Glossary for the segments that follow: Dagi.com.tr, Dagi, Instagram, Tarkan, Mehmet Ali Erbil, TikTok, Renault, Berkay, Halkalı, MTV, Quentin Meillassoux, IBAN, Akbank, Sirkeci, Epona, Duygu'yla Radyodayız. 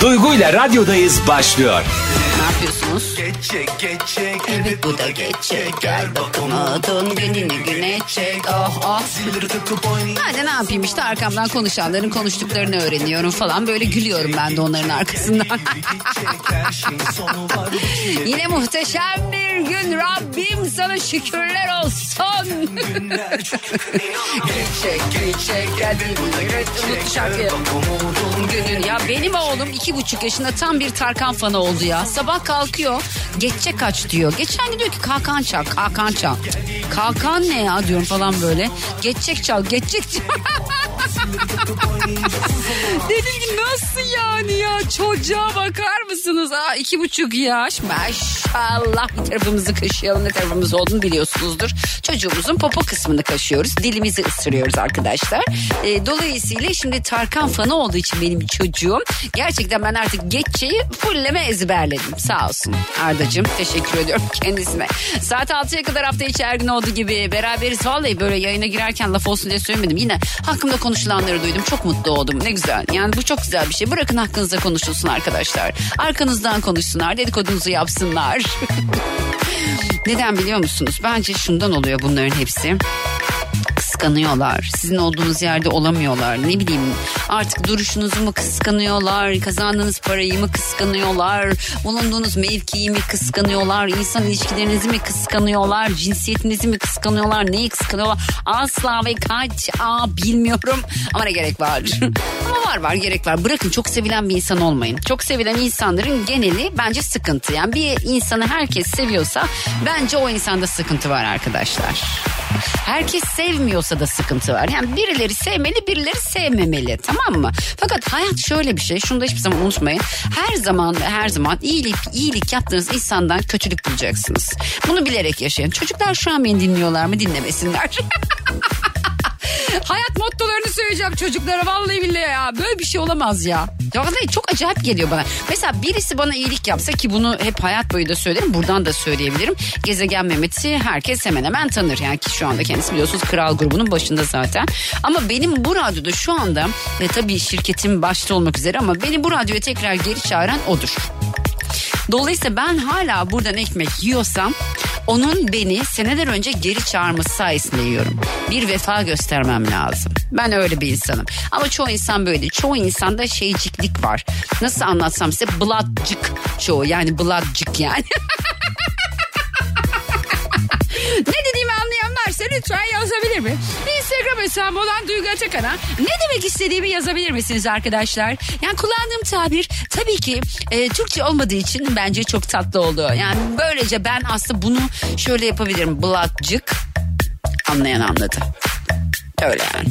Duygu'yla Radyodayız başlıyor. Ne yapıyorsunuz? Geçecek, evet bu da geçecek. Gel bakıma adın, gününü güne çek. Ah. Ben de ne yapayım işte arkamdan konuşanların konuştuklarını öğreniyorum falan. Böyle gülüyorum ben de onların arkasından. Yine muhteşem bir gün, Rabbim sana şükürler olsun. Geçecek, geldin bu da geçecek. Günün ya benim oğlum 2,5 yaşında tam bir Tarkan fanı oldu ya. Sabah kalkıyor. Geççe kaç diyor. Geçen gün diyor ki kalkan çal, kalkan çal. Kalkan ne ya diyorum falan böyle. Geçecek çal, geçecek çal. Dedim ki nasıl yani ya, çocuğa bakar mısınız? 2,5 yaş maşallah, bir tarafımızı kaşıyalım, ne tarafımız olduğunu biliyorsunuzdur. Çocuğumuzun popo kısmını kaşıyoruz. Dilimizi ısırıyoruz arkadaşlar. Dolayısıyla şimdi Tarkan fanı olduğu için benim çocuğum. Gerçekten ben artık geççeyi fulleme ezberledim. Sağ olsun Ardacığım, teşekkür ediyorum kendisine. Saat 6'ya kadar hafta içi her gün olduğu gibi beraberiz. Vallahi böyle yayına girerken laf olsun diye söylemedim. Yine hakkımda konuşulanları duydum. Çok mutlu oldum. Ne güzel. Yani bu çok güzel bir şey. Bırakın hakkınızda konuşulsun arkadaşlar. Arkanızdan konuşsunlar. Dedikodunuzu yapsınlar. Neden biliyor musunuz? Bence şundan oluyor bunların hepsi. Kıskanıyorlar. Sizin olduğunuz yerde olamıyorlar. Ne bileyim artık duruşunuzu mu kıskanıyorlar? Kazandığınız parayı mı kıskanıyorlar? Bulunduğunuz mevkiyi mi kıskanıyorlar? İnsan ilişkilerinizi mi kıskanıyorlar? Cinsiyetinizi mi kıskanıyorlar? Neyi kıskanıyorlar? Asla ve kaç bilmiyorum. Ama ne gerek var? Ama var gerek var. Bırakın çok sevilen bir insan olmayın. Çok sevilen insanların geneli bence sıkıntı. Yani bir insanı herkes seviyorsa bence o insanda sıkıntı var arkadaşlar. Herkes sevmiyorsa da sıkıntı var. Yani birileri sevmeli, birileri sevmemeli, tamam mı? Fakat hayat şöyle bir şey. Şunu da hiçbir zaman unutmayın. Her zaman iyilik yaptığınız insandan kötülük bulacaksınız. Bunu bilerek yaşayın. Çocuklar şu an beni dinliyorlar mı? Dinlemesinler. Hayat mottolarını söyleyeceğim çocuklara vallahi billahi ya. Böyle bir şey olamaz ya. Vallahi çok acayip geliyor bana. Mesela birisi bana iyilik yapsa, ki bunu hep hayat boyu da söylerim, buradan da söyleyebilirim. Gezegen Mehmet'i herkes hemen hemen tanır. Yani ki şu anda kendisi biliyorsunuz Kral grubunun başında zaten. Ama benim bu radyoda şu anda ve tabii şirketim başta olmak üzere ama beni bu radyoya tekrar geri çağıran odur. Dolayısıyla ben hala buradan ekmek yiyorsam onun beni seneler önce geri çağırması sayesinde yiyorum. Bir vefa göstermem lazım. Ben öyle bir insanım. Ama çoğu insan böyle. Çoğu insanda şeyciklik var. Nasıl anlatsam size, blatcık çoğu. Yani blatcık yani. Ne dediğimi anlayanlarsa lütfen yazabilir mi? Instagram hesabım olan Duygu Atakan'a ne demek istediğimi yazabilir misiniz arkadaşlar? Yani kullandığım tabir tabii ki Türkçe olmadığı için bence çok tatlı oldu. Yani böylece ben aslında bunu şöyle yapabilirim. Blakcık, anlayan anladı. Öyle yani.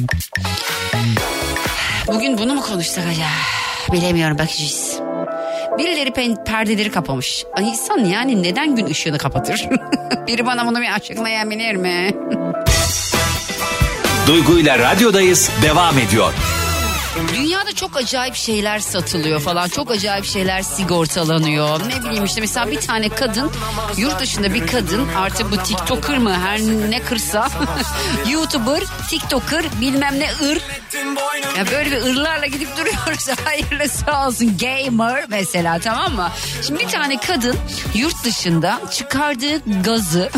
Bugün bunu mu konuştuk acaba? Bilemiyorum, bakacağız. Birileri perdeleri kapamış. Ay insan yani neden gün ışığını kapatır? Biri bana bunu bir açıklayabilir mi? Duygu'yla Radyodayız devam ediyor. Dünyada çok acayip şeyler satılıyor falan. Çok acayip şeyler sigortalanıyor. Ne bileyim işte mesela bir tane kadın, yurt dışında bir kadın, artık bu TikToker mı her ne kırsa YouTuber, TikToker, bilmem ne ır. Ya böyle bir ırlarla gidip duruyoruz. Hayırlı sağ olsun. Gamer mesela, tamam mı? Şimdi bir tane kadın yurt dışında çıkardığı gazı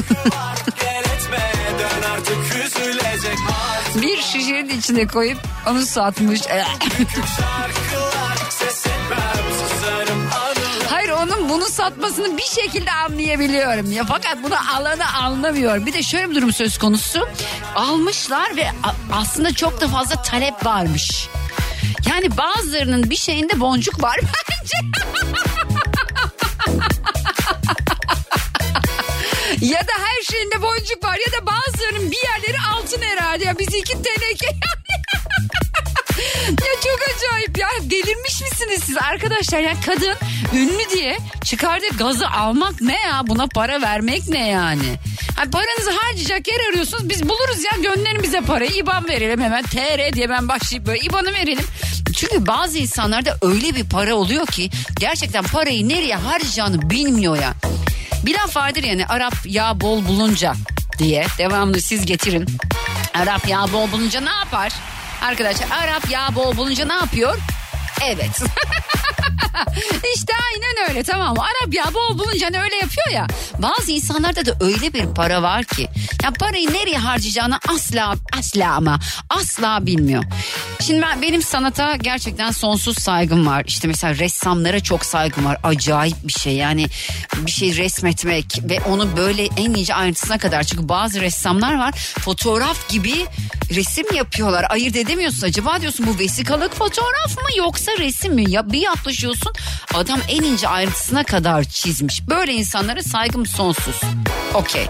bir şişenin içine koyup onu satmış. Hayır, onun bunu satmasını bir şekilde anlayabiliyorum ya, fakat bunu alanı anlamıyor. Bir de şöyle bir durum söz konusu. Almışlar ve aslında çok da fazla talep varmış. Yani bazılarının bir şeyinde boncuk var bence. Ya da her şeyinde boncuk var, ya da bazılarının bir yerleri altın herhalde. Ya biz iki teneke yani. Ya acayip ya, delirmiş misiniz siz arkadaşlar? Yani kadın ünlü diye çıkardığı gazı almak ne ya, buna para vermek ne yani? Ha, paranızı harcayacak yer arıyorsunuz, biz buluruz ya, gönderin bize parayı, IBAN verelim hemen, TR diye ben başlayıp böyle IBAN'ı verelim. Çünkü bazı insanlarda öyle bir para oluyor ki gerçekten parayı nereye harcayacağını bilmiyor ya. Bir laf vardır yani, Arap yağ bol bulunca diye, devamlı siz getirin. Arap yağ bol bulunca ne yapar? Arkadaşlar Arap yağ bol bulunca ne yapıyor? Evet. İşte aynen öyle, tamam mı? Arap ya bol bulunca hani öyle yapıyor ya. Bazı insanlarda da öyle bir para var ki ya, parayı nereye harcayacağını asla ama asla bilmiyor. Şimdi benim sanata gerçekten sonsuz saygım var. İşte mesela ressamlara çok saygım var. Acayip bir şey yani, bir şey resmetmek ve onu böyle en ince ayrıntısına kadar. Çünkü bazı ressamlar var, fotoğraf gibi resim yapıyorlar. Ayırt edemiyorsun, acaba diyorsun bu vesikalık fotoğraf mı yoksa resim mi? Ya bir yaklaşıyorsun, adam en ince ayrıntısına kadar çizmiş. Böyle insanlara saygım sonsuz. Okey.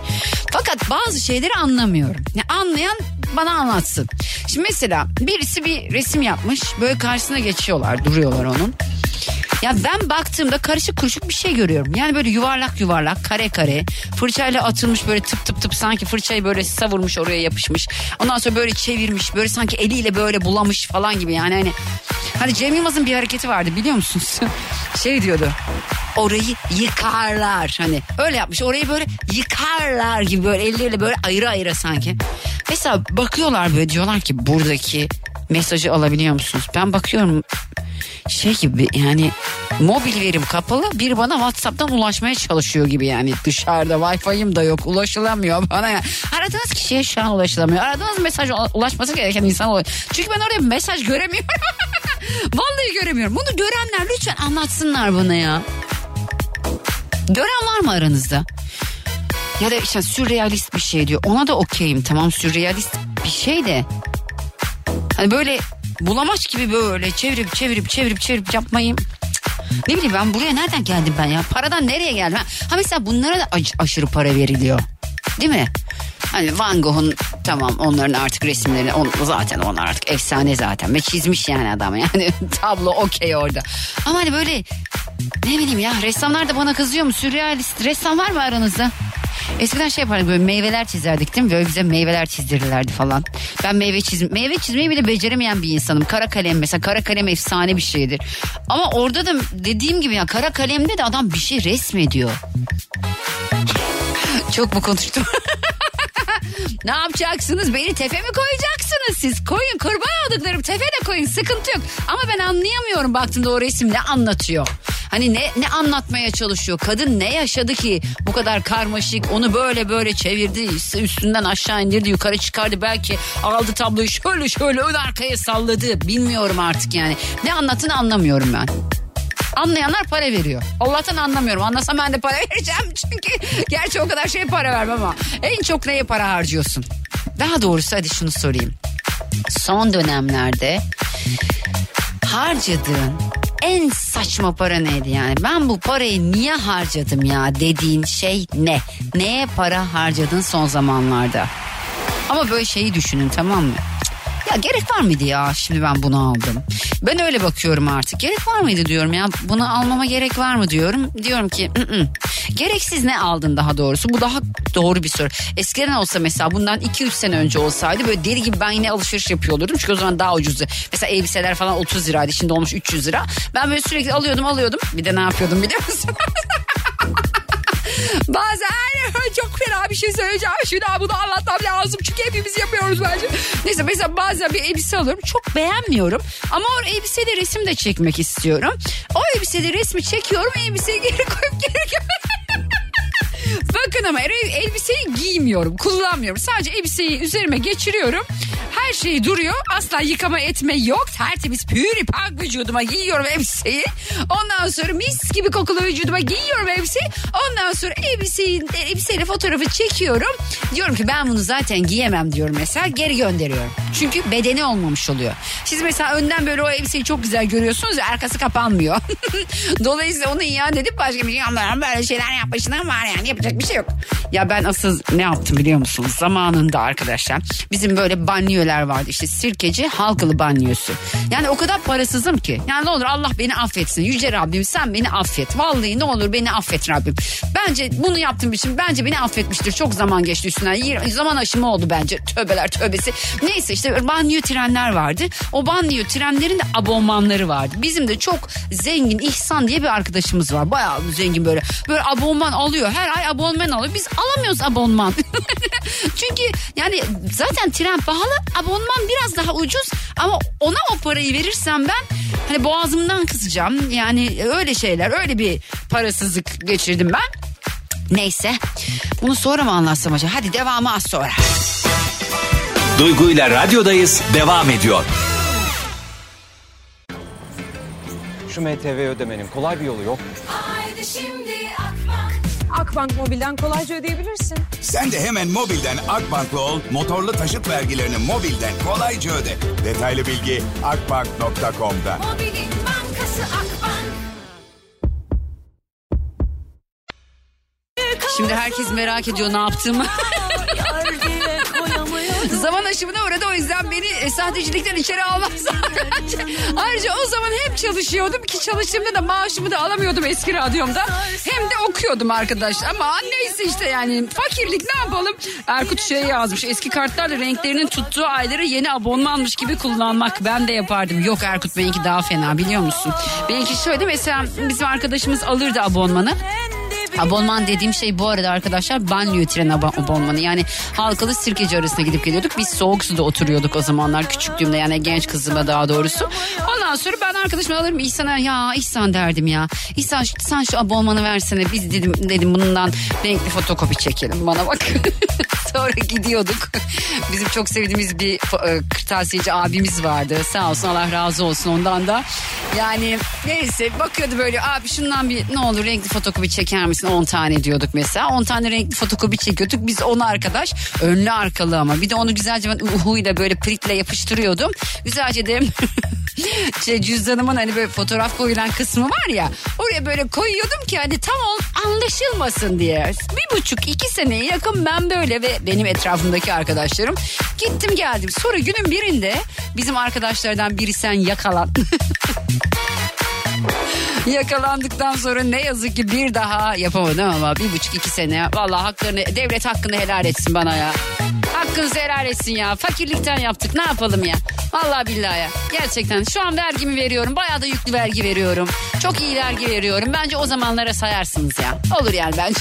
Fakat bazı şeyleri anlamıyorum. Yani anlayan bana anlatsın. Şimdi mesela birisi bir resim yapmış. Böyle karşısına geçiyorlar, duruyorlar onun. Ya ben baktığımda karışık kuruşuk bir şey görüyorum. Yani böyle yuvarlak kare kare, fırçayla atılmış, böyle tıp sanki fırçayı böyle savurmuş, oraya yapışmış. Ondan sonra böyle çevirmiş, böyle sanki eliyle böyle bulamış falan gibi yani. Hani Cem Yılmaz'ın bir hareketi vardı biliyor musunuz? Şey diyordu, orayı yıkarlar hani, öyle yapmış, orayı böyle yıkarlar gibi, böyle elleriyle böyle ayrı sanki. Mesela bakıyorlar böyle, diyorlar ki buradaki mesajı alabiliyor musunuz? Ben bakıyorum şey gibi yani, mobil verim kapalı, bir bana WhatsApp'tan ulaşmaya çalışıyor gibi yani, dışarıda Wi-Fi'm da yok, ulaşılamıyor bana yani. Aradığınız kişiye şu an ulaşılamıyor, aradığınız mesaj ulaşması gereken insan ulaşıyor. Çünkü ben orada bir mesaj göremiyorum. Vallahi göremiyorum. Bunu görenler lütfen anlatsınlar bana ya. Gören var mı aranızda? Ya da işte sürrealist bir şey diyor, ona da okeyim, tamam sürrealist bir şey de. Hani böyle bulamaç gibi böyle çevirip yapmayayım. Cık. Ne bileyim ben, buraya nereden geldim ben ya? Paradan nereye geldim? Ha mesela bunlara da aşırı para veriliyor. Değil mi? Hani Van Gogh'un, tamam onların artık resimlerini, zaten onlar artık efsane zaten. Ve çizmiş yani adam yani. Tablo okey orada. Ama hani böyle ne bileyim ya, ressamlar da bana kızıyor mu? Sürrealist ressam var mı aranızda? Eskiden şey yapardık, böyle meyveler çizerdik değil mi? Böyle bize meyveler çizdirirlerdi falan. Ben meyve çizmeyi bile beceremeyen bir insanım. Kara kalem mesela, kara kalem efsane bir şeydir. Ama orada da dediğim gibi ya, kara kalemde de adam bir şey resmediyor. Çok mu konuştum? Ne yapacaksınız? Beni tefe mi koyacaksınız siz? Koyun, kurban olduklarım, tefe de koyun, sıkıntı yok. Ama ben anlayamıyorum baktığımda o resim ne anlatıyor. Hani ne anlatmaya çalışıyor? Kadın ne yaşadı ki bu kadar karmaşık? Onu böyle çevirdi, üstünden aşağı indirdi, yukarı çıkardı, belki aldı tabloyu şöyle ön arkaya salladı. Bilmiyorum artık yani. Ne anlattığını anlamıyorum ben. Anlayanlar para veriyor. Allah'tan anlamıyorum. Anlasam ben de para vereceğim. Çünkü gerçi o kadar şey para vermem ama. En çok neye para harcıyorsun? Daha doğrusu hadi şunu sorayım. Son dönemlerde harcadığın en saçma para neydi yani? Ben bu parayı niye harcadım ya dediğin şey ne? Neye para harcadın son zamanlarda? Ama böyle şeyi düşünün, tamam mı? Ya gerek var mıydı ya, şimdi ben bunu aldım. Ben öyle bakıyorum artık. Gerek var mıydı diyorum ya, bunu almama gerek var mı diyorum. Diyorum ki gereksiz ne aldın daha doğrusu? Bu daha doğru bir soru. Eskiden olsa mesela, bundan 2-3 sene önce olsaydı böyle deli gibi ben yine alışveriş yapıyor olurdum. Çünkü o zaman daha ucuzdu. Mesela elbiseler falan 30 liraydı, şimdi olmuş 300 lira. Ben böyle sürekli alıyordum. Bir de ne yapıyordum biliyor musun? Bazen çok fena bir şey söyleyeceğim. Şuna bunu anlatmam lazım. Çünkü hepimiz yapıyoruz bence. Neyse mesela bazen bir elbise alıyorum. Çok beğenmiyorum. Ama o elbiseyle resim de çekmek istiyorum. O elbiseyle resmi çekiyorum. Elbiseyi geri koyup Bakın ama elbiseyi giymiyorum. Kullanmıyorum. Sadece elbiseyi üzerime geçiriyorum. Her şey duruyor. Asla yıkama etme yok. Tertemiz püripak vücuduma giyiyorum elbiseyi. Ondan sonra mis gibi kokulu vücuduma giyiyorum elbiseyi. Ondan sonra elbiseyle fotoğrafı çekiyorum. Diyorum ki ben bunu zaten giyemem diyorum mesela. Geri gönderiyorum. Çünkü bedeni olmamış oluyor. Siz mesela önden böyle o elbiseyi çok güzel görüyorsunuz ya, arkası kapanmıyor. Dolayısıyla onu iade edip başka bir şey anlarım. Böyle şeyler yapmışlar var yani, yapacak bir şey yok. Ya ben asıl ne yaptım biliyor musunuz? Zamanında arkadaşlar bizim böyle banyo banyolar vardı. İşte Sirkeci Halkalı banyosu. Yani o kadar parasızım ki. Yani ne olur Allah beni affetsin. Yüce Rabbim sen beni affet. Vallahi ne olur beni affet Rabbim. Bence bunu yaptığım için bence beni affetmiştir. Çok zaman geçti üstünden. Zaman aşımı oldu bence. Tövbeler tövbesi. Neyse işte banyo trenler vardı. O banyo trenlerin de abonmanları vardı. Bizim de çok zengin İhsan diye bir arkadaşımız var. Bayağı zengin böyle. Böyle abonman alıyor. Her ay abonman alıyor. Biz alamıyoruz abonman. Çünkü yani zaten tren pahalı. Abonman biraz daha ucuz. Ama ona o parayı verirsem ben hani boğazımdan kısacağım. Yani öyle şeyler. Öyle bir parasızlık geçirdim ben. Neyse. Bunu sonra mı anlatsam acaba? Hadi devamı az sonra. Duygu'yla radyodayız. Devam ediyor. Şu MTV ödemenin kolay bir yolu yok mu? Haydi şimdi Akbank. Akbank Mobil'den kolayca ödeyebilirsin. Sen de hemen mobilden Akbank'la ol. Motorlu taşıt vergilerini mobilden kolayca öde. Detaylı bilgi Akbank.com'da. Mobilin bankası Akbank. Şimdi herkes merak ediyor ne yaptığımı. Zaman aşımına uğradı, o yüzden beni sahtecilikten içeri almazlar. Ayrıca o zaman hem çalışıyordum ki çalıştığımda da maaşımı da alamıyordum eski radyomda. Hem de okuyordum arkadaşlar. Ama neyse işte yani fakirlik ne yapalım. Erkut şey yazmış, eski kartlarla renklerinin tuttuğu ayları yeni abonmanmış gibi kullanmak. Ben de yapardım. Yok Erkut, benimki daha fena biliyor musun? Benimki şöyle, mesela bizim arkadaşımız alırdı abonmanı. Abonman dediğim şey bu arada arkadaşlar banyo tren abonmanı. Yani Halkalı Sirkeci arasına gidip geliyorduk. Biz soğuk suda oturuyorduk o zamanlar küçüklüğümde, yani genç kızıma daha doğrusu. Ondan sonra ben arkadaşımla alırım İhsan'a, ya İhsan derdim ya. İhsan sen şu abonmanı versene, biz dedim bundan renkli fotokopi çekelim bana bak. Sonra gidiyorduk. Bizim çok sevdiğimiz bir kırtasiyeci abimiz vardı. Sağ olsun, Allah razı olsun ondan da. Yani neyse bakıyordu böyle, abi şundan bir ne olur renkli fotokopi çeker misin? 10 tane diyorduk mesela. 10 tane renkli fotokopi çekiyorduk. Biz onu arkadaş önlü arkalı, ama bir de onu güzelce ben uhuyla böyle pritle yapıştırıyordum. Güzelce de cüzdanımın hani böyle fotoğraf koyulan kısmı var ya, oraya böyle koyuyordum ki hani tam anlaşılmasın diye. 1,5-2 seneye yakın ben böyle ve benim etrafımdaki arkadaşlarım gittim geldim. Sonra günün birinde bizim arkadaşlardan biri sen yakalan. Yakalandıktan sonra ne yazık ki bir daha yapamadım, ama 1,5-2 sene. Vallahi haklarını, devlet hakkını helal etsin bana ya. Hakkınızı helal etsin ya. Fakirlikten yaptık, ne yapalım ya. Vallahi billahi ya. Gerçekten şu an vergimi veriyorum. Bayağı da yüklü vergi veriyorum. Çok iyi vergi veriyorum. Bence o zamanlara sayarsınız ya. Olur yani bence.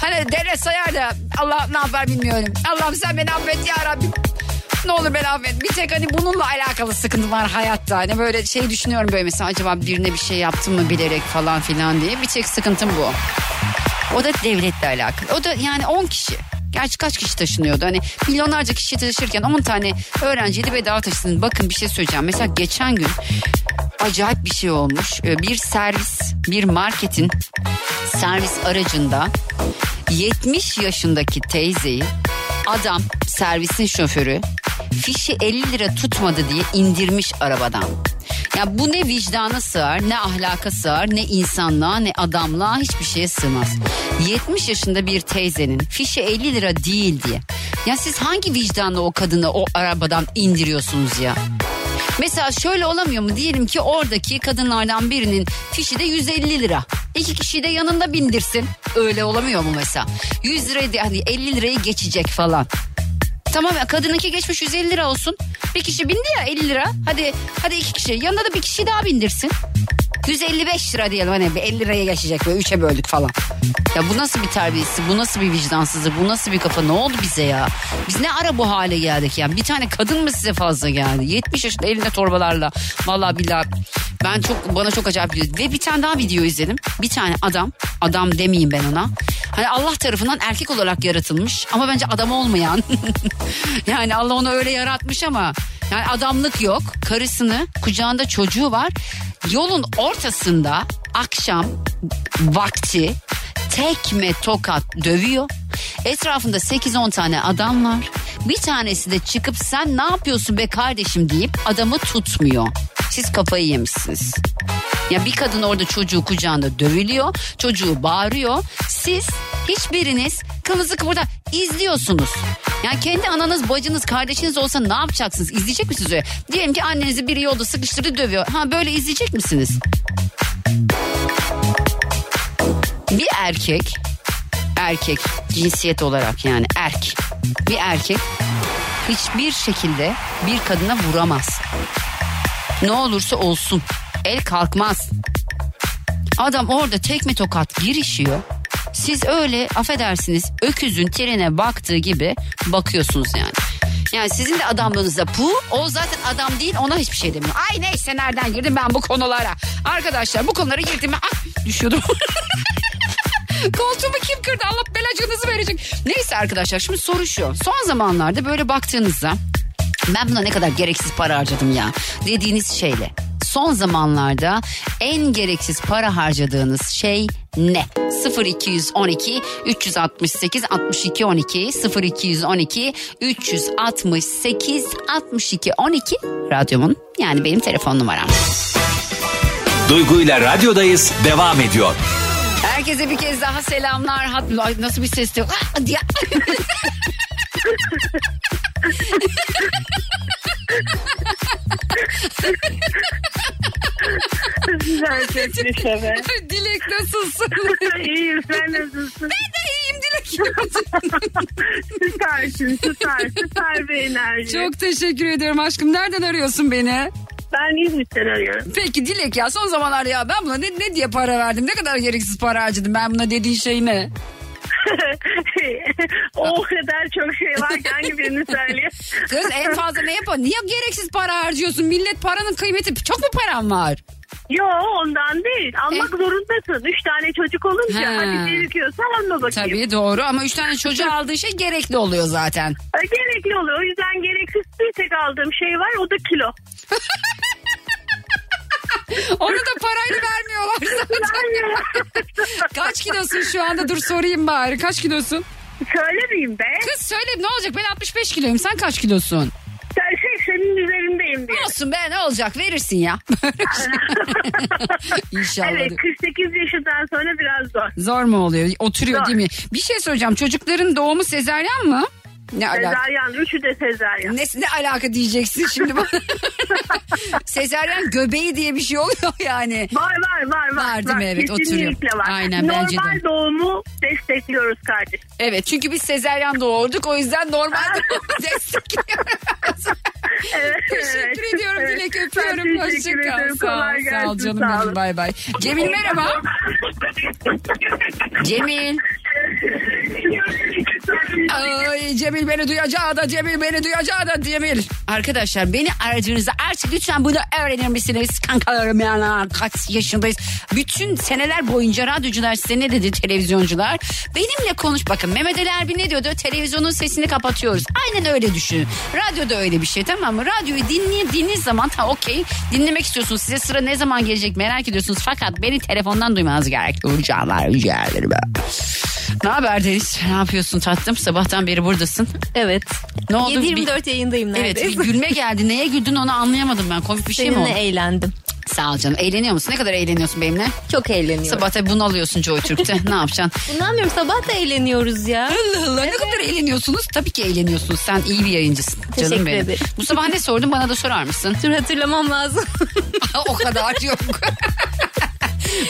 Hani devlet sayar da Allah ne yapar bilmiyorum. Allah'ım sen beni affet ya Rabbim. Ne olur beni affet. Bir tek hani bununla alakalı sıkıntı var hayatta. Hani böyle şey düşünüyorum böyle, mesela acaba birine bir şey yaptım mı bilerek falan filan diye. Bir tek sıkıntım bu. O da devletle alakalı. O da yani 10 kişi. Gerçi kaç kişi taşınıyordu? Hani milyonlarca kişi taşırken 10 tane öğrenciyi de bedava taşısın. Bakın bir şey söyleyeceğim. Mesela geçen gün acayip bir şey olmuş. Bir servis, bir marketin servis aracında 70 yaşındaki teyzeyi adam, servisin şoförü, fişi 50 lira tutmadı diye indirmiş arabadan. Ya bu ne vicdana sığar, ne ahlaka sığar, ne insanlığa, ne adamlığa, hiçbir şeye sığmaz. 70 yaşında bir teyzenin fişi 50 lira değil diye. Ya siz hangi vicdanla o kadını o arabadan indiriyorsunuz ya? Mesela şöyle olamıyor mu? Diyelim ki oradaki kadınlardan birinin fişi de 150 lira. İki kişiyi de yanında bindirsin. Öyle olamıyor mu mesela? 100 lirayı yani 50 lirayı geçecek falan. Tamam ya, kadınınki geçmiş 150 lira olsun. Bir kişi bindi ya 50 lira. Hadi iki kişi. Yanında da bir kişi daha bindirsin. 155 lira diyelim, hani 50 liraya geçecek böyle 3'e böldük falan. Ya bu nasıl bir terbiyesizlik, bu nasıl bir vicdansızlık, bu nasıl bir kafa, ne oldu bize ya? Biz ne ara bu hale geldik ya? Bir tane kadın mı size fazla geldi? 70 yaşında elinde torbalarla. Vallahi billahi ben bana çok acayip geliyor. Ve bir tane daha video izledim. Bir tane adam demeyeyim ben ona. Hani Allah tarafından erkek olarak yaratılmış ama bence adam olmayan. Yani Allah onu öyle yaratmış ama yani adamlık yok. Karısını, kucağında çocuğu var. Yolun ortasında akşam vakti tekme tokat dövüyor. Etrafında 8-10 tane adam var. Bir tanesi de çıkıp sen ne yapıyorsun be kardeşim deyip adamı tutmuyor. Siz kafayı yemişsiniz. Ya bir kadın orada çocuğu kucağında dövülüyor. Çocuğu bağırıyor. Siz hiçbiriniz kılınızı kıpırdan izliyorsunuz. Yani kendi ananız, bacınız, kardeşiniz olsa ne yapacaksınız? İzleyecek misiniz öyle? Diyelim ki annenizi biri yolda sıkıştırdı, dövüyor. Ha, böyle izleyecek misiniz? Bir erkek cinsiyet olarak, yani bir erkek hiçbir şekilde bir kadına vuramaz. Ne olursa olsun el kalkmaz. Adam orada tekme tokat girişiyor. Siz öyle, affedersiniz, öküzün tirine baktığı gibi bakıyorsunuz yani. Yani sizin de adamlığınızda o zaten adam değil, ona hiçbir şey demiyor. Ay neyse, nereden girdim ben bu konulara? Arkadaşlar bu konulara girdim ben. Ah, düşüyordum. Koltuğumu kim kırdı? Allah belacınızı verecek. Neyse arkadaşlar, şimdi soru şu. Son zamanlarda böyle baktığınızda, ben buna ne kadar gereksiz para harcadım ya dediğiniz şeyle, son zamanlarda en gereksiz para harcadığınız şey ne? 0212 368 62 12 0212 368 62 12 radyomun, yani benim telefon numaram. Duygu'yla radyodayız devam ediyor. Herkese bir kez daha selamlar. Nasıl bir ses diyor? Dilek, nasılsın? İyiyim, sen nasılsın? Ben de iyiyim Dilek. Süper bir enerji. Çok teşekkür ediyorum aşkım. Nereden arıyorsun beni? Ben İzmir'den arıyorum. Peki Dilek, ya son zamanlarda ya ben buna ne diye para verdim? Ne kadar gereksiz para harcadım ben buna dediğin şey ne? O kadar çok şey var ki hangi birini söyleyeyim? Kız en fazla ne yapar? Niye gereksiz para harcıyorsun? Millet paranın kıymeti, çok mu paran var? Yo, ondan değil. Almak zorundasın. 3 tane çocuk olunca hadi birikiyorsa alma bakayım. Tabii doğru, ama 3 tane çocuğu aldığı şey gerekli oluyor zaten. Gerekli oluyor. O yüzden gereksiz bir tek aldığım şey var, o da kilo. Onu da parayla vermiyorlar zaten. Kaç kilosun şu anda? Dur sorayım bari. Kaç kilosun? Söylemeyeyim be. Kız söyle, ne olacak? Ben 65 kiloyum. Sen kaç kilosun? Ben 80'in üzerindeyim diye. Olsun be, ne olacak? Verirsin ya. İnşallah. Evet, 48 yaşından sonra biraz zor. Zor mu oluyor? Oturuyor zor, değil mi? Bir şey söyleyeceğim. Çocukların doğumu sezaryen mı? Ne sezaryen, 3'ü de sezaryen. Ne alaka diyeceksin şimdi bana. Sezaryen göbeği diye bir şey oluyor yani. Var değil mi? Evet, kesinlikle oturuyor. Var. Aynen, normal bence de. Normal doğumu destekliyoruz kardeşim. Evet, çünkü biz sezaryen doğurduk, o yüzden normal doğumu destekliyoruz. Evet, Teşekkür ediyorum Dilek, öpüyorum. Hoşçakal. Sağ ol canım benim, bay bay. Cemil merhaba. Cemil. Ay, Cemil beni duyacağı da Cemil. Arkadaşlar beni aradığınızda artık lütfen bunu öğrenir misiniz? Kankalarım ya, kaç yaşındayız? Bütün seneler boyunca radyocular size ne dedi, televizyoncular? Benimle konuş bakın. Mehmet Ali Erbil ne diyordu? Televizyonun sesini kapatıyoruz. Aynen öyle düşünün. Radyoda öyle bir şey, tamam mı? Radyoyu dinlediğiniz zaman okey, dinlemek istiyorsunuz. Size sıra ne zaman gelecek merak ediyorsunuz. Fakat beni telefondan duymanız gerekiyor. Rica ederim. Ne haber Deniz? Ne yapıyorsun tatlım? Sabahtan beri buradasın. Evet. Ne oldu? 7-24 yayındayım neredeyse. Evet, bir gülme geldi. Neye güldün onu anlayamadım ben. Komik bir şey mi oldu? Seninle eğlendim. Sağ ol canım. Eğleniyor musun? Ne kadar eğleniyorsun benimle? Çok eğleniyorum. Sabah tabii bunu alıyorsun JoyTürk'te. Ne yapacaksın? Bunalmıyorum. Sabah da eğleniyoruz ya. Allah Allah. Evet. Ne kadar eğleniyorsunuz? Tabii ki eğleniyorsunuz. Sen iyi bir yayıncısın. Teşekkür canım benim. Ederim. Bu sabah ne sordun? Bana da sorar mısın? Dur, hatırlamam lazım. O kadar yok.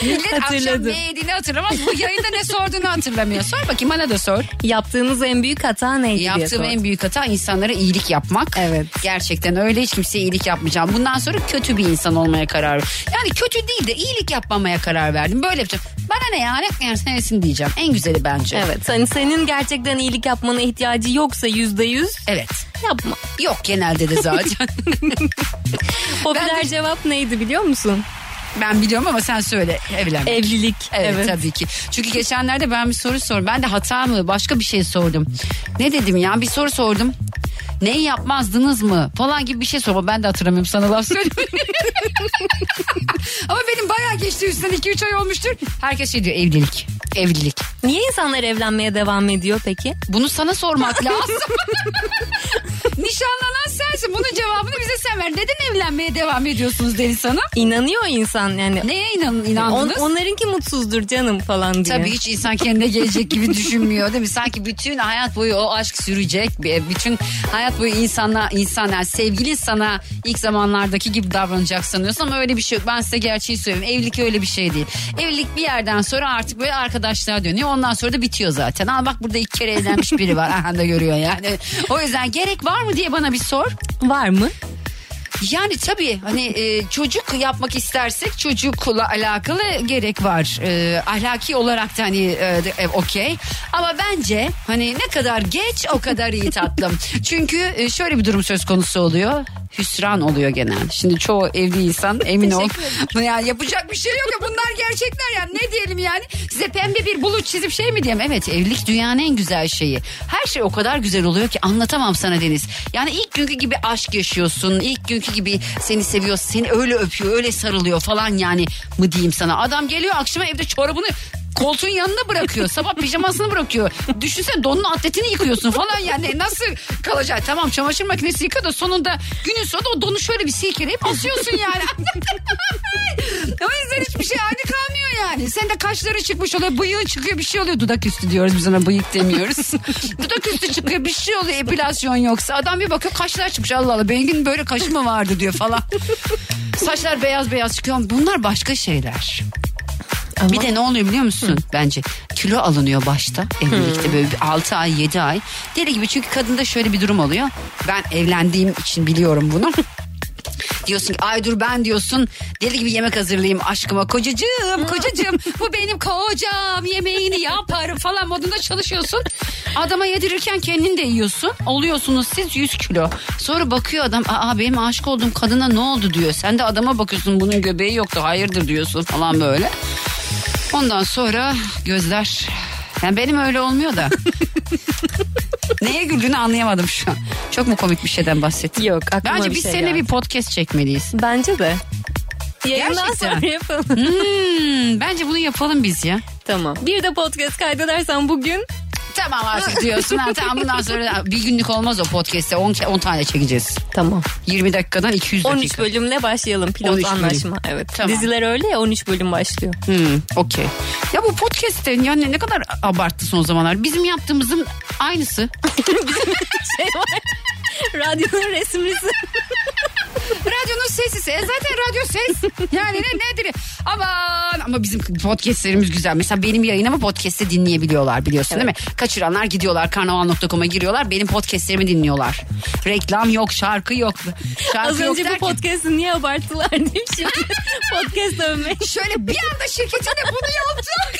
Millet akşam ne yediğini hatırlamaz. Bu yayında ne sorduğunu hatırlamıyor. Sor bakayım, bana da sor. Yaptığınız en büyük hata neydi? Yaptığım en büyük hata insanlara iyilik yapmak. Evet. Gerçekten öyle, hiç kimseye iyilik yapmayacağım. Bundan sonra kötü bir insan olmaya karar verdim. Yani kötü değil de iyilik yapmamaya karar verdim. Böyle yapacağım. Bana ne ya? Yani senesin diyeceğim. En güzeli bence. Evet. Hani senin gerçekten iyilik yapmana ihtiyacı yoksa %100. Evet. Yapma. Yok genelde de zaten. Popüler cevap neydi biliyor musun? Ben biliyorum ama sen söyle. Evlenmek. Evlilik. Evet, tabii ki. Çünkü geçenlerde ben bir soru sordum. Ben de hata mı başka bir şey sordum. Ne dedim ya, bir soru sordum. Neyi yapmazdınız mı falan gibi bir şey sorma. Ben de hatırlamıyorum, sana laf söyleyeyim. Ama benim bayağı geçti üstünden, 2-3 ay olmuştur. Herkes şey diyor, evlilik. Niye insanlar evlenmeye devam ediyor peki? Bunu sana sormak lazım. Nişanlanan sensin. Bunun cevabını bize sen ver. Neden evlenmeye devam ediyorsunuz Deniz Hanım? İnanıyor insan yani. Neye inandınız? Onlarınki mutsuzdur canım falan diye. Tabii hiç insan kendine gelecek gibi düşünmüyor değil mi? Sanki bütün hayat boyu o aşk sürecek. Bütün hayat boyu insanlar sevgili sana ilk zamanlardaki gibi davranacak sanıyorsun ama öyle bir şey yok. Ben size gerçeği söyleyeyim. Evlilik öyle bir şey değil. Evlilik bir yerden sonra artık böyle arkadaşlığa dönüyor. Ondan sonra da bitiyor zaten. Aa bak burada iki kere evlenmiş biri var. Aha da görüyor yani. O yüzden gerek var mı diye bana bir sor. Var mı? Yani tabii hani çocuk yapmak istersek çocukla alakalı gerek var. Ahlaki olarak da hani okey. Ama bence hani ne kadar geç o kadar iyi tatlım. Çünkü şöyle bir durum söz konusu oluyor. Hüsran oluyor genel. Şimdi çoğu evli insan emin ol. Yani yapacak bir şey yok ya bunlar gerçekler yani ne diyelim yani. Size pembe bir bulut çizip şey mi diyeyim? Evet evlilik dünyanın en güzel şeyi. Her şey o kadar güzel oluyor ki anlatamam sana Deniz. Yani ilk günkü gibi aşk yaşıyorsun. İlk günkü gibi seni seviyor. Seni öyle öpüyor öyle sarılıyor falan yani mı diyeyim sana. Adam geliyor akşama evde çorabını koltuğun yanına bırakıyor. Sabah pijamasını bırakıyor. Düşünsene donunu atletini yıkıyorsun falan yani. Nasıl kalacak? Tamam çamaşır makinesi yıka da sonunda günün sonunda o donu şöyle bir silkeleyip asıyorsun yani. O yüzden hiçbir şey ani kalmıyor yani. Sen de kaşları çıkmış oluyor. Bıyığın çıkıyor bir şey oluyor. Dudak üstü diyoruz biz ona bıyık demiyoruz. Dudak üstü çıkıyor bir şey oluyor epilasyon yoksa. Adam bir bakıyor kaşlar çıkmış Allah Allah. Bengin böyle kaşı mı vardı diyor falan. Saçlar beyaz beyaz çıkıyor. Bunlar başka şeyler. Ama... Bir de ne oluyor biliyor musun? Bence kilo alınıyor başta evlilikte böyle 6 ay 7 ay. Deli gibi çünkü kadında şöyle bir durum oluyor. Ben evlendiğim için biliyorum bunu. Diyorsun ki ay dur ben diyorsun deli gibi yemek hazırlayayım aşkıma kocacığım bu benim kocam yemeğini yapar falan modunda çalışıyorsun. Adama yedirirken kendin de yiyorsun oluyorsunuz siz 100 kilo. Sonra bakıyor adam aa benim aşık olduğum kadına ne oldu diyor. Sen de adama bakıyorsun bunun göbeği yoktu hayırdır diyorsun falan böyle. Ondan sonra gözler yani benim öyle olmuyor da. Neye güldüğünü anlayamadım şu an. Çok mu komik bir şeyden bahsettin? Yok aklıma bence biz şey seninle yani. Bir podcast çekmeliyiz. Bence de. Yayından sonra yapalım. Bence bunu yapalım biz ya. Tamam. Bir de podcast kaydedersen bugün. Tamam artık diyorsun. Ha, tamam bundan sonra bir günlük olmaz o podcast'te. 10 tane çekeceğiz. Tamam. 20 dakikadan 200 dakika. 13 bölümle başlayalım. Pilot anlaşma. Evet. Tamam. Diziler öyle ya 13 bölüm başlıyor. Okey. Ya bu podcast'te yani ne kadar abarttı son zamanlar. Bizim yaptığımızın aynısı. Bizim şey var. Radyonun resimlisi. Radyonun sesi. Zaten radyo ses. Yani nedir? Ama bizim podcastlerimiz güzel. Mesela benim yayınımı podcast'te dinleyebiliyorlar biliyorsun evet. Değil mi? Kaçıranlar gidiyorlar. Karnaval.com'a giriyorlar. Benim podcastlerimi dinliyorlar. Reklam yok, şarkı yok. Şarkı az önce yok bu podcast'ı niye abarttılar diye şimdi podcast övmek. Şöyle bir anda şirketine bunu yaptılar.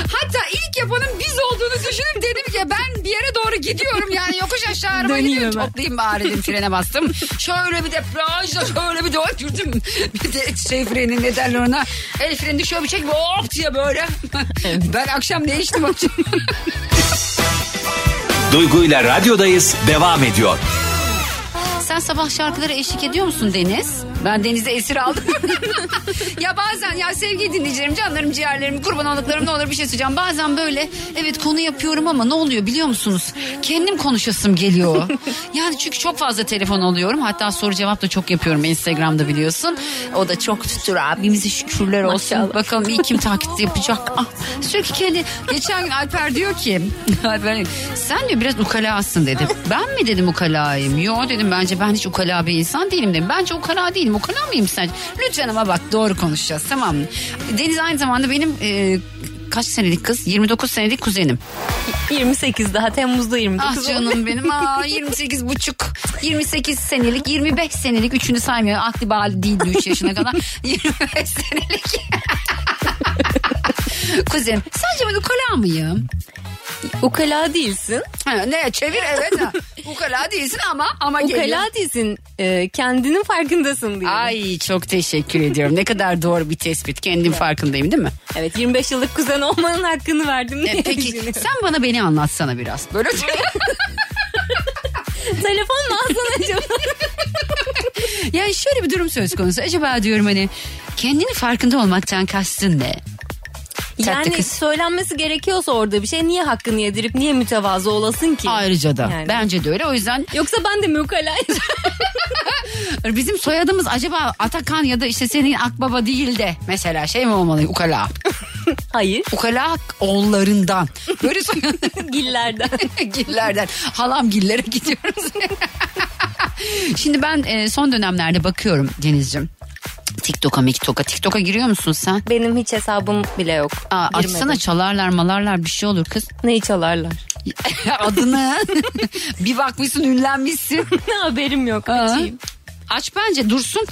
Hatta ilk yapanın biz olduğunu düşünüp dedim ki ben bir yere doğru gidiyorum yani yokuş aşağı arabayı gidiyorum toplayayım bari dedim frene bastım. Şöyle bir deprajla şöyle bir dört yürüdüm. Bir de şey freni ne derler ona el freni şöyle bir çekip hop diye böyle. Evet. Ben akşam ne içtim akşam. Duygu'yla radyodayız devam ediyor. Sen sabah şarkılara eşlik ediyor musun Deniz? Ben Deniz'e esir aldım. Ya bazen ya sevgili dinleyicilerim, canlarım, ciğerlerim, kurban olduklarım ne olur bir şey söyleyeceğim. Bazen böyle evet konu yapıyorum ama ne oluyor biliyor musunuz? Kendim konuşasım geliyor. Yani çünkü çok fazla telefon alıyorum. Hatta soru cevap da çok yapıyorum Instagram'da biliyorsun. O da çok tutur abimize şükürler olsun. Maşallah. Bakalım iyi kim takip yapacak. Ah, sürekli kendi. Geçen gün Alper diyor ki sen diyor biraz ukalasın dedi. Ben mi dedim ukalayım? Yo dedim bence ben hiç ukala bir insan değilim dedim. Bence ukala değilim. Ukala mıyım sence? Lütfen ama bak doğru konuşacağız tamam mı? Deniz aynı zamanda benim kaç senelik kız? 29 senelik kuzenim. 28 daha Temmuz'da 29. Ah canım benim 28,5 28 senelik 25 senelik üçünü saymıyorum. Aklı bali değildi 3 yaşına kadar. 25 senelik. Kuzenim sence ben ukala mıyım? Ukala değilsin. Ha, ne çevir evet ha. Ukala değilsin ama geliyor. Ukala değilsin kendinin farkındasın diyorum. Ay çok teşekkür ediyorum. Ne kadar doğru bir tespit. Kendim farkındayım değil mi? Evet 25 yıllık kuzen olmanın hakkını verdim. Peki sen bana beni anlatsana biraz. Böyle telefon mu alsana acaba? Yani şöyle bir durum söz konusu. Acaba diyorum hani kendini farkında olmaktan kastın ne? Yani kız. Söylenmesi gerekiyorsa orada bir şey niye hakkını yedirip niye mütevazı olasın ki? Ayrıca da yani. Bence de öyle, o yüzden. Yoksa ben de mükalayım. Bizim soyadımız acaba Atakan ya da işte senin akbaba değil de mesela şey mi olmalı? Ukala. Hayır. Ukala oğullarından. Böyle soyadımız. Gillerden. Gillerden. Halam gillere gidiyoruz. Şimdi ben son dönemlerde bakıyorum Denizciğim. TikTok'a giriyor musun sen? Benim hiç hesabım bile yok. Aa, açsana, çalarlar malarlar bir şey olur kız. Neyi çalarlar? Adını. Bir bakmışsın ünlenmişsin. Haberim yok. Açayım. Aç bence dursun.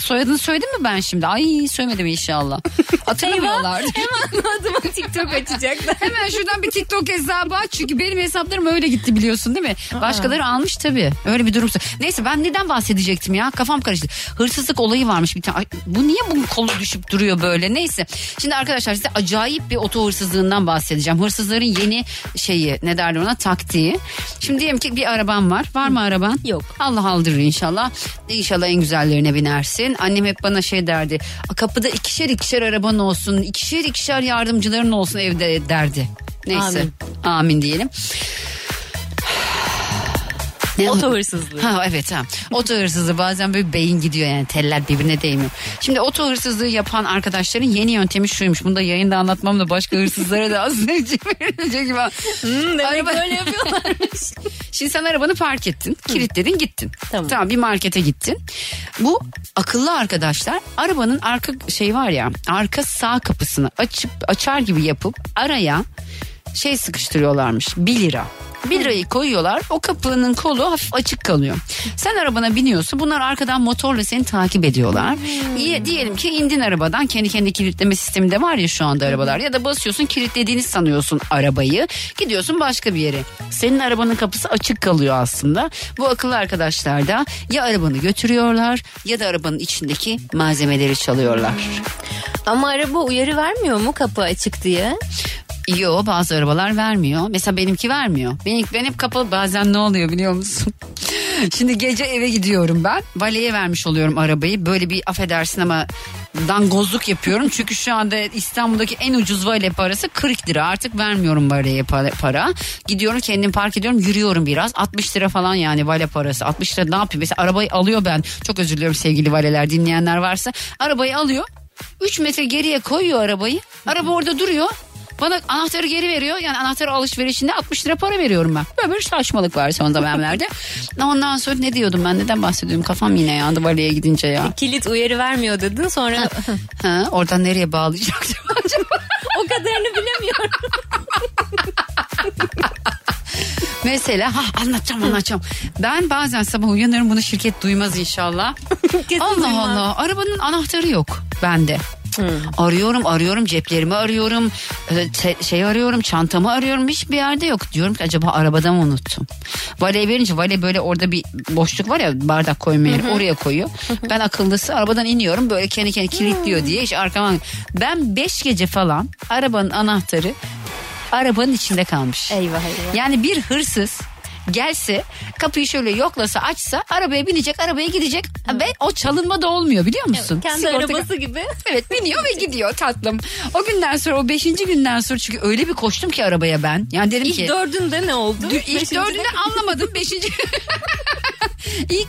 Soyadını söyledim mi ben şimdi? Ay söylemedim inşallah. Atamıyorlar. Hemen adıma TikTok açacaklar. Hemen şuradan bir TikTok hesabı aç. Çünkü benim hesaplarım öyle gitti biliyorsun değil mi? Başkaları almış tabii. Öyle bir durum. Neyse ben neden bahsedecektim ya? Kafam karıştı. Hırsızlık olayı varmış bir tane. Ay, bu niye bunun kolu düşüp duruyor böyle? Neyse. Şimdi arkadaşlar size acayip bir oto hırsızlığından bahsedeceğim. Hırsızların yeni şeyi ne derler ona, taktiği. Şimdi diyelim ki bir araban var. Var mı araban? Yok. Allah aldırır inşallah. İnşallah en güzellerine binersin. Annem hep bana şey derdi. Kapıda ikişer ikişer araban olsun. İkişer ikişer yardımcıların olsun evde derdi. Neyse. Amin diyelim. Oto hırsızlığı. Ha evet ha. Oto hırsızlığı bazen böyle beyin gidiyor yani, teller birbirine değmiyor. Şimdi oto hırsızlığı yapan arkadaşların yeni yöntemi şuymuş. Bunu da yayında anlatmam da başka hırsızlara da az önce verilecek gibi. Demek böyle yapıyorlarmış. Şimdi sen arabanı park ettin, kilitledin, gittin. Tamam, bir markete gittin. Bu akıllı arkadaşlar arabanın arka şey var ya, arka sağ kapısını açar gibi yapıp araya şey sıkıştırıyorlarmış, 1 lira. 1 lirayı koyuyorlar. O kapının kolu hafif açık kalıyor. Sen arabana biniyorsun. Bunlar arkadan motorla seni takip ediyorlar. Diyelim ki indin arabadan. Kendi kilitleme sistemi de var ya şu anda arabalar. Ya da basıyorsun, kilitlediğini sanıyorsun arabayı. Gidiyorsun başka bir yere. Senin arabanın kapısı açık kalıyor aslında. Bu akıllı arkadaşlar da ya arabanı götürüyorlar ya da arabanın içindeki malzemeleri çalıyorlar. Ama araba uyarı vermiyor mu kapı açık diye? Yo, bazı arabalar vermiyor. Mesela benimki vermiyor. Ben hep kapalı. Bazen ne oluyor biliyor musun? Şimdi gece eve gidiyorum ben. Valeye vermiş oluyorum arabayı. Böyle bir affedersin ama dangozluk yapıyorum. Çünkü şu anda İstanbul'daki en ucuz vale parası 40 lira. Artık vermiyorum valeye para. Gidiyorum, kendim park ediyorum. Yürüyorum biraz. 60 lira falan yani vale parası. 60 lira ne yapayım? Mesela arabayı alıyor ben. Çok özür diliyorum sevgili valeler, dinleyenler varsa. Arabayı alıyor. 3 metre geriye koyuyor arabayı. Araba orada duruyor. Bana anahtarı geri veriyor. Yani anahtar alışverişinde 60 lira para veriyorum ben. Böyle bir saçmalık var son zamanlarda. Ondan sonra ne diyordum ben? Neden bahsediyorum? Kafam yine yandı valeye gidince ya. Kilit uyarı vermiyor dedin sonra. Ha, oradan nereye bağlayacaktım acaba? O kadarını bilemiyorum. Mesela anlatacağım. Ben bazen sabah uyanırım, bunu şirket duymaz inşallah. Allah. Arabanın anahtarı yok bende. Arıyorum ceplerimi arıyorum, şey arıyorum, çantamı arıyorum, hiçbir yerde yok. Diyorum ki acaba arabada mı unuttum? Valeye verince vale böyle orada bir boşluk var ya, bardak koyma yeri, oraya koyuyor. Ben akıllısı arabadan iniyorum böyle kendi kilitliyor diye işte arkama. Ben 5 gece falan arabanın anahtarı arabanın içinde kalmış. Eyvah. Yani bir hırsız gelse, kapıyı şöyle yoklasa, açsa, arabaya binecek, arabaya gidecek ve o çalınma da olmuyor biliyor musun? Evet, kendi arabası gibi. Evet, biniyor ve gidiyor tatlım. O günden sonra, o 5. günden sonra, çünkü öyle bir koştum ki arabaya ben. Yani dedim İlk 4'ünde ne oldu? İlk 4'ünde anlamadım. 5. İlk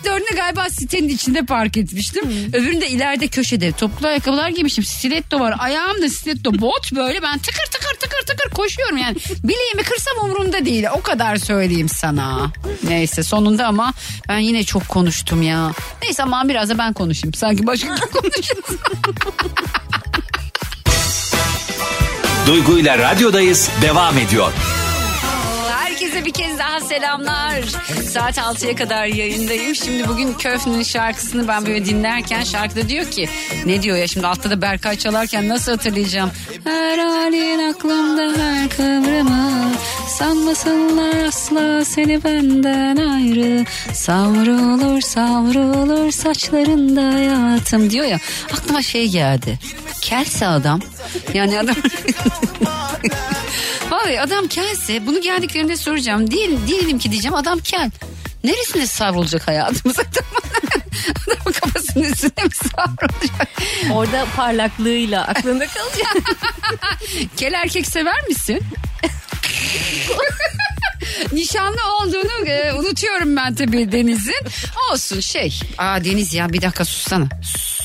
4'ünde galiba sitenin içinde park etmiştim. Öbüründe ileride köşede topuklu ayakkabılar giymişim. Stiletto var. Ayağımda stiletto, bot böyle. Ben tıkır tıkır koşuyorum yani. Bileğimi kırsam umurumda değil. O kadar söyleyeyim sana. Neyse sonunda ama ben yine çok konuştum ya. Neyse ama biraz da ben konuşayım. Sanki başka kim konuşuyorsun? Duygu'yla radyodayız devam ediyor. Herkese bir kez daha selamlar. Saat 6'ya kadar yayındayım. Şimdi bugün Köfn'ün şarkısını ben böyle dinlerken şarkıda diyor ki, ne diyor ya şimdi altta da Berkay çalarken nasıl hatırlayacağım? Her halin aklımda, her kıvrımın, sanmasınlar asla seni benden ayrı, savrulur saçlarında hayatım diyor ya. Aklıma şey geldi. Kelse adam. Yani adam... Vallahi adam kelse, bunu geldiklerinde soracağım. Diyelim ki diyeceğim adam kel. Neresinde savrulacak hayatımız adamın? Adamın kafasını üstüne mi savrulacak? Orada parlaklığıyla aklında kalacak. Kel erkek sever misin? Nişanlı olduğunu unutuyorum ben tabii Deniz'in. Olsun şey. Aa Deniz ya bir dakika sussana. Sus.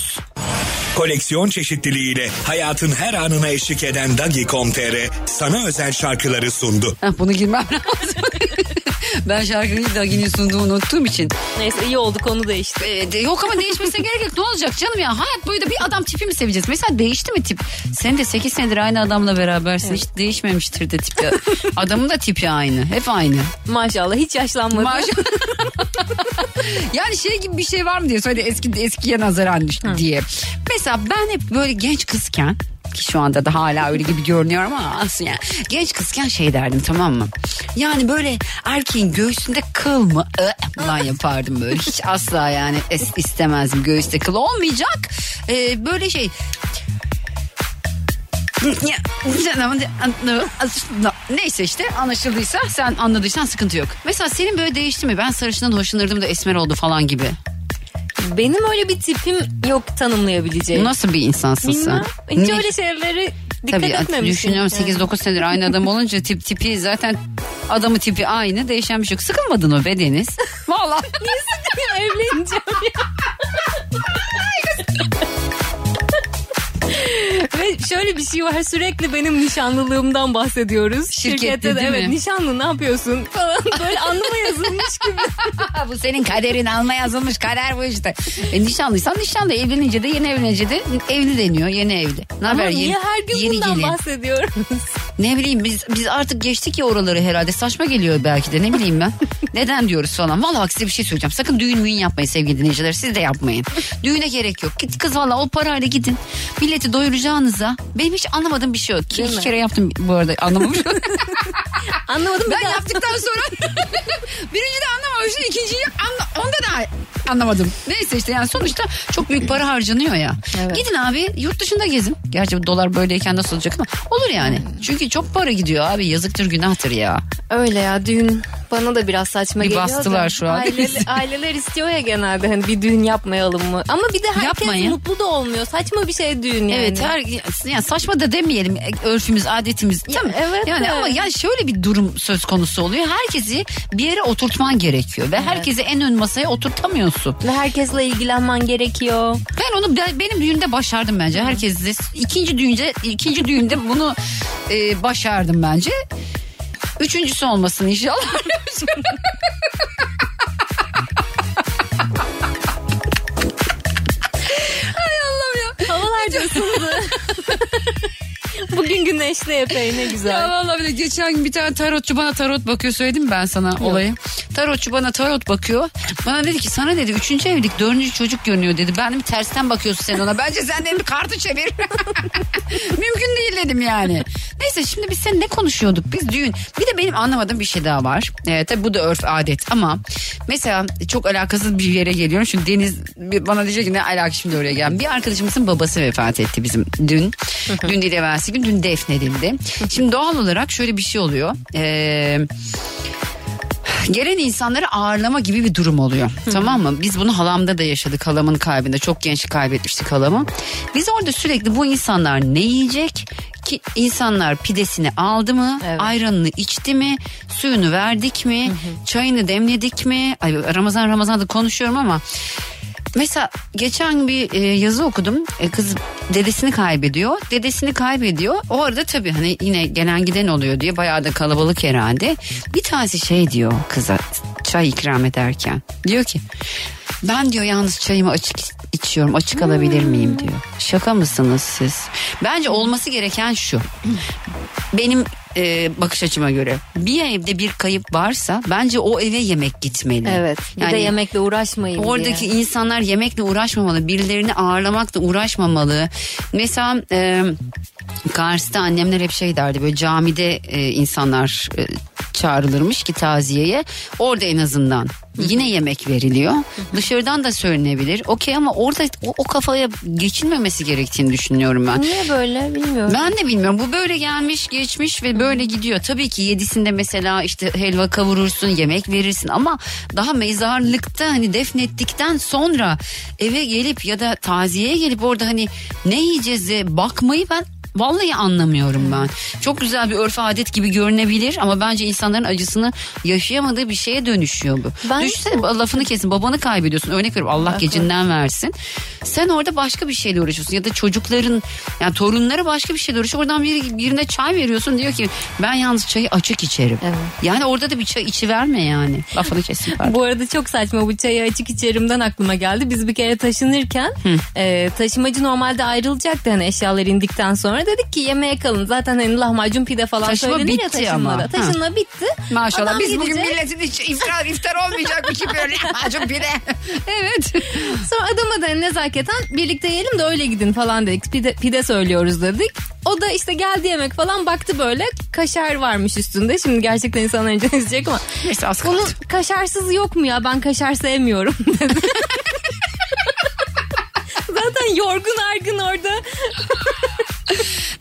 Koleksiyon çeşitliliğiyle hayatın her anına eşlik eden Dagi.com.tr sana özel şarkıları sundu. Bunu girmem lazım. Ben şarkıyı Dagi'nin sunduğunu unuttuğum için. Neyse iyi oldu konu değişti. Yok ama değişmesine gerek yok. Ne olacak canım ya? Hayat boyu da bir adam tipi mi seveceğiz? Mesela değişti mi tip? Sen de 8 senedir aynı adamla berabersin. Evet. Hiç değişmemiştir de tipi. Adamın da tipi aynı. Hep aynı. Maşallah hiç yaşlanmadı. Maşallah. Yani şey gibi bir şey var mı diye. Söyle eskiye nazaran diye. Mesela ben hep böyle genç kızken ki şu anda da hala öyle gibi görünüyor ama aslında yani, genç kızken şey derdim tamam mı? Yani böyle erkeğin göğsünde kıl mı? Falan yapardım böyle. Hiç asla yani istemezdim. Göğüste kıl olmayacak. Böyle şey... Neyse işte anlaşıldıysa sen anladıysan sıkıntı yok. Mesela senin böyle değişti mi? Ben sarışından hoşlanırdım da esmer oldu falan gibi. Benim öyle bir tipim yok tanımlayabileceğim. Nasıl bir insansın sen? Hiç öyle şeylere dikkat etmemişsin. Düşünüyorum 8-9 senedir aynı adam olunca tipi zaten adamı tipi aynı değişen bir şey yok. Sıkılmadın mı be Deniz? Vallahi. Niye sıkılıyor evleneceğim ya? Ve şöyle bir şey var sürekli benim nişanlılığımdan bahsediyoruz. Şirkette de evet mi? Nişanlı ne yapıyorsun falan böyle alnıma yazılmış gibi. Bu senin kaderin alnıma yazılmış kader bu işte. Nişanlıysan nişanlı evlenince de yeni evlenince de evli deniyor yeni evli. Naber, niye her gün yeni bundan gelin bahsediyoruz? Ne bileyim biz artık geçtik ya oraları herhalde saçma geliyor belki de ne bileyim ben. Neden diyoruz falan. Vallahi bak size bir şey söyleyeceğim. Sakın düğün yapmayın sevgili dinleyiciler. Siz de yapmayın. Düğüne gerek yok. Git kız valla o parayla gidin. Milleti doyuracağınıza. Benim hiç anlamadığım bir şey yok. Ki iki kere yaptım bu arada anlamamış. Anlamadım. Ben yaptıktan sonra birinci de anlamamıştım. İkinciyi onda da anlamadım. Neyse işte yani sonuçta çok büyük para harcanıyor ya. Evet. Gidin abi yurt dışında gezin. Gerçi dolar böyleyken nasıl olacak ama olur yani. Çünkü çok para gidiyor abi. Yazıktır günahtır ya. Öyle ya düğün bana da biraz saçma bir geliyor. Bir bastılar da. Şu an. Aileler istiyor ya genelde hani bir düğün yapmayalım mı? Ama bir de herkes yapmayın. Mutlu da olmuyor. Saçma bir şey düğün yani. Evet yani saçma da demeyelim. Örfümüz, adetimiz. Ya, tamam. Evet. Yani ama yani şöyle bir durum söz konusu oluyor. Herkesi bir yere oturtman gerekiyor ve evet. Herkesi en ön masaya oturtamıyorsun. Ve herkesle ilgilenmen gerekiyor. Ben onu benim düğünde başardım bence. Herkesle ikinci düğünde bunu başardım bence. Üçüncüsü olmasın inşallah. Ay Allah'ım ya. Havalar da ısındı. Bugün güneşli epey ne güzel. Ya vallahi bile geçen gün bir tane tarotçu bana tarot bakıyor söyledim ben sana yok. Olayı. Tarotçu bana tarot bakıyor. Bana dedi ki sana dedi 3. evlilik 4. çocuk görünüyor dedi. Ben dedim tersten bakıyorsun sen ona. Bence sen de bir kartı çevir. Mümkün değil dedim yani. Neyse şimdi biz seninle ne konuşuyorduk? Biz düğün. Bir de benim anlamadığım bir şey daha var. Tabii bu da örf adet ama mesela çok alakasız bir yere geliyorum. Şimdi Deniz bana diyecek ki ne alakası şimdi oraya gel. Bir arkadaşımızın babası vefat etti bizim dün. Dün değil evvelsi gün dün defnedildi. Şimdi doğal olarak şöyle bir şey oluyor. Gelen insanları ağırlama gibi bir durum oluyor. Tamam mı? Biz bunu halamda da yaşadık. Halamın kaybında. Çok genç kaybetmiştik halamı. Biz orada sürekli bu insanlar ne yiyecek? Ki insanlar pidesini aldı mı? Evet. Ayranını içti mi? Suyunu verdik mi? Çayını demledik mi? Ay, Ramazan'da konuşuyorum ama... Mesela geçen bir yazı okudum. Kız dedesini kaybediyor. O arada tabii hani yine gelen giden oluyor diye bayağı da kalabalık herhalde. Bir tanesi şey diyor kıza çay ikram ederken. Diyor ki ben diyor yalnız çayımı açık içiyorum. Açık alabilir miyim diyor. Şaka mısınız siz? Bence olması gereken şu. Benim bakış açıma göre bir evde bir kayıp varsa bence o eve yemek gitmeli. Evet. Yani de yemekle uğraşmayın oradaki diye. İnsanlar yemekle uğraşmamalı. Birilerini ağırlamakla uğraşmamalı. Mesela Kars'ta annemler hep şey derdi böyle camide insanlar çağrılırmış ki taziyeye. Orada en azından yine yemek veriliyor. Dışarıdan da söylenebilir. Okey, ama orada o kafaya geçilmemesi gerektiğini düşünüyorum ben. Niye böyle bilmiyorum. Ben de bilmiyorum. Bu böyle gelmiş geçmiş ve böyle gidiyor. Tabii ki yedisinde mesela işte helva kavurursun, yemek verirsin, ama daha mezarlıkta hani defnettikten sonra eve gelip ya da taziyeye gelip orada hani ne yiyeceğiz diye bakmayı ben vallahi anlamıyorum ben. Çok güzel bir örf adet gibi görünebilir ama bence insanların acısını yaşayamadığı bir şeye dönüşüyor bu. Ben düşünsene, lafını kesin, babanı kaybediyorsun. Örnek veriyorum, Allah gecinden versin. Sen orada başka bir şeyle uğraşıyorsun ya da çocukların, yani torunları başka bir şeyle uğraşıyor. Oradan birine çay veriyorsun, diyor ki ben yalnız çayı açık içerim. Evet. Yani orada da bir çay içiverme yani. Lafını kesin. Bu arada çok saçma, bu çayı açık içerimden aklıma geldi. Biz bir kere taşınırken taşımacı normalde ayrılacaktı hani eşyalar indikten sonra. Dedik ki yemeğe kalın. Zaten hani lahmacun pide falan taşıma söylenir ya taşınmada. Taşınma bitti. Maşallah. Adam biz gidecek. Bugün milletin iftar olmayacak mı ki böyle lahmacun pide? Evet. Sonra adama da nezaketen birlikte yiyelim de öyle gidin falan dedik. Pide söylüyoruz dedik. O da işte geldi yemek falan, baktı böyle kaşar varmış üstünde. Şimdi gerçekten insanlar önce izleyecek ama. Neyse, az kaldı. Kaşarsız yok mu ya, ben kaşar sevmiyorum dedi. Zaten yorgun argın orada.